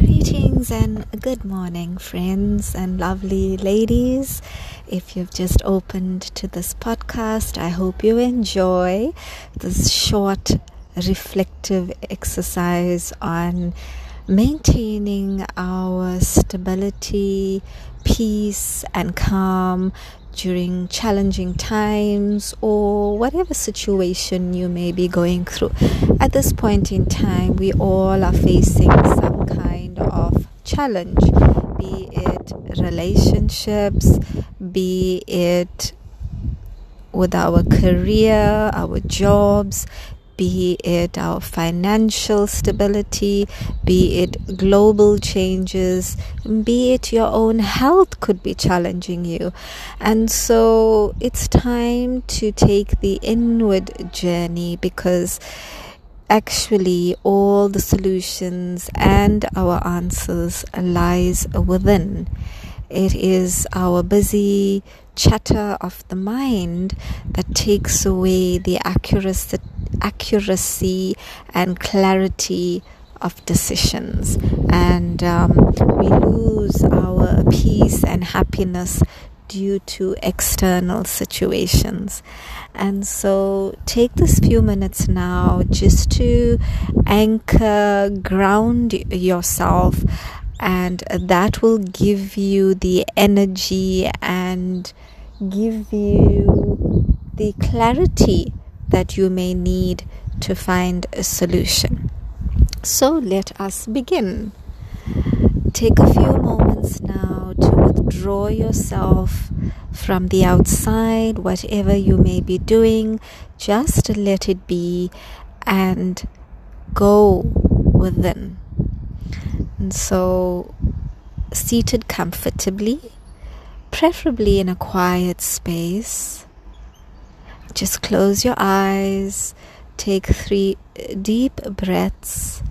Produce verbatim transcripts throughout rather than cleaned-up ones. Greetings and good morning, friends and lovely ladies. If you've just opened to this podcast, I hope you enjoy this short reflective exercise on maintaining our stability, peace, and calm during challenging times or whatever situation you may be going through. At this point in time, we all are facing some kind of challenge, be it relationships, be it with our career, our jobs, be it our financial stability, be it global changes, be it your own health could be challenging you. And so it's time to take the inward journey, because actually all the solutions and our answers lies within. It is our busy chatter of the mind that takes away the accuracy accuracy and clarity of decisions, and um, we lose our peace and happiness due to external situations. And so take this few minutes now just to anchor, ground yourself, and that will give you the energy and give you the clarity that you may need to find a solution. So let us begin. Take a few moments now to withdraw yourself from the outside, whatever you may be doing, just let it be and go within. And so, seated comfortably, preferably in a quiet space. Just close your eyes, take three deep breaths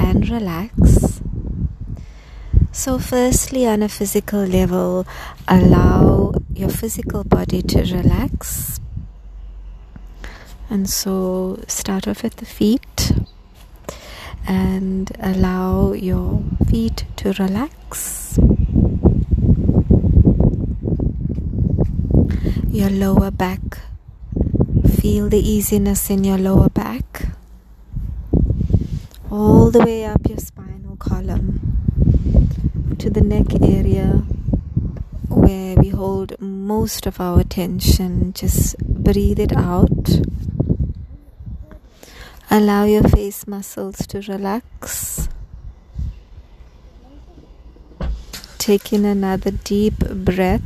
and relax. So firstly, on a physical level, allow your physical body to relax. And so start off at the feet and allow your feet to relax. Your lower back, feel the easiness in your lower back, all the way up your spinal column to the neck area where we hold most of our tension. Just breathe it out. Allow your face muscles to relax. Take in another deep breath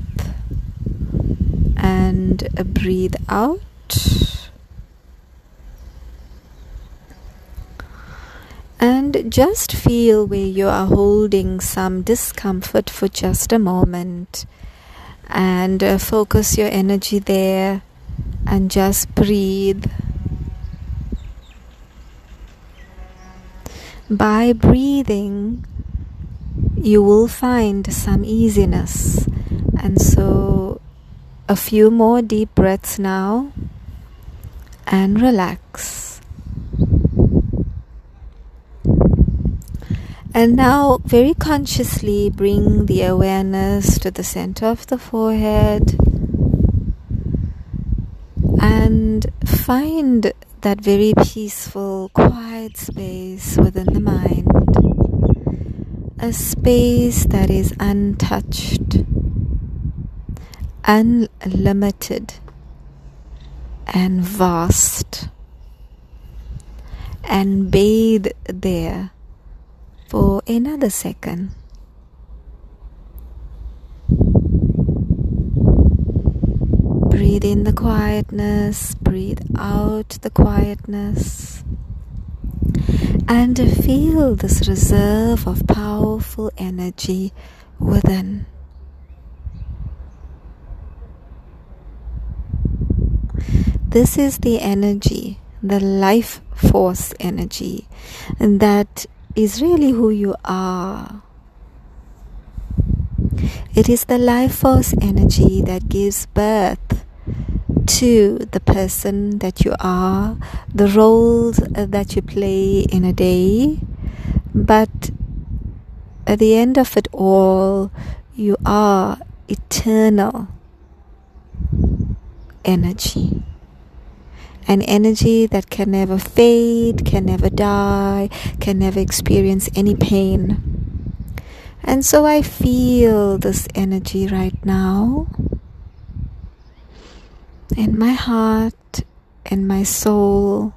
and breathe out. And just feel where you are holding some discomfort for just a moment, and uh, focus your energy there and just breathe. By breathing, you will find some easiness. And so a few more deep breaths now and relax. And now very consciously bring the awareness to the center of the forehead and find that very peaceful, quiet space within the mind, a space that is untouched, unlimited, and vast, and bathe there for another second. Breathe in the quietness, breathe out the quietness, and feel this reserve of powerful energy within. This is the energy, the life force energy, and that is really who you are. It is the life force energy that gives birth to the person that you are, the roles that you play in a day, but at the end of it all, you are eternal energy. An energy that can never fade, can never die, can never experience any pain. And so I feel this energy right now in my heart, in my soul,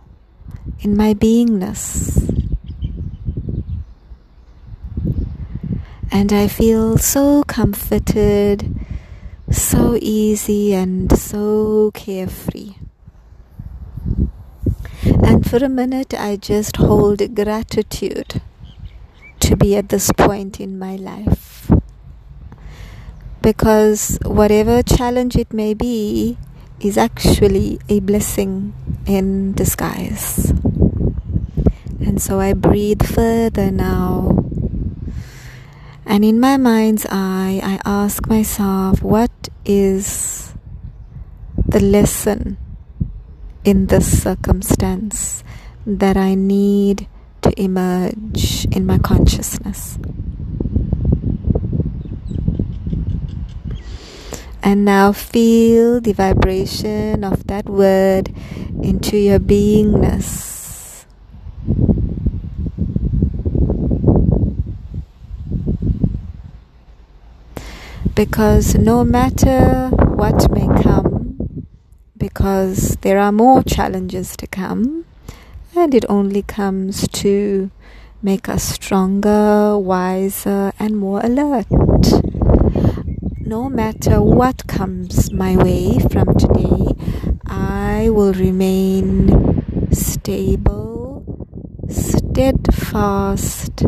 in my beingness. And I feel so comforted, so easy and so carefree. And for a minute, I just hold gratitude to be at this point in my life, because whatever challenge it may be is actually a blessing in disguise. And so I breathe further now, and in my mind's eye I ask myself, what is the lesson in this circumstance that I need to emerge in my consciousness? And now feel the vibration of that word into your beingness. Because no matter what may come, because there are more challenges to come, and it only comes to make us stronger, wiser, and more alert. No matter what comes my way from today, I will remain stable, steadfast,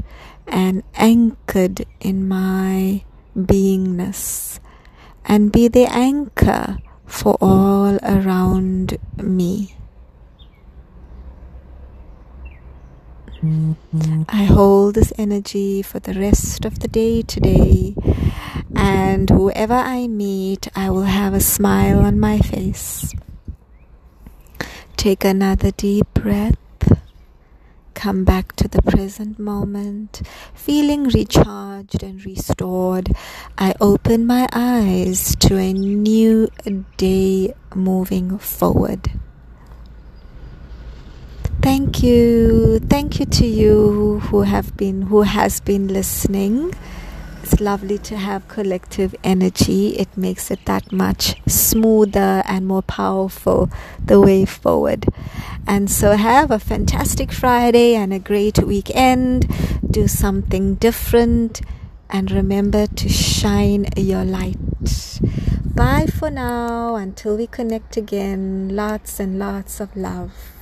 and anchored in my beingness, and be the anchor for all around me. I hold this energy for the rest of the day today, and whoever I meet, I will have a smile on my face. Take another deep breath. Come back to the present moment, feeling recharged and restored. I open my eyes to a new day moving forward. Thank you. Thank you to you who have been, who has been listening. It's lovely to have collective energy. It makes it that much smoother and more powerful, the way forward. And so have a fantastic Friday and a great weekend. Do something different and remember to shine your light. Bye for now. Until we connect again, lots and lots of love.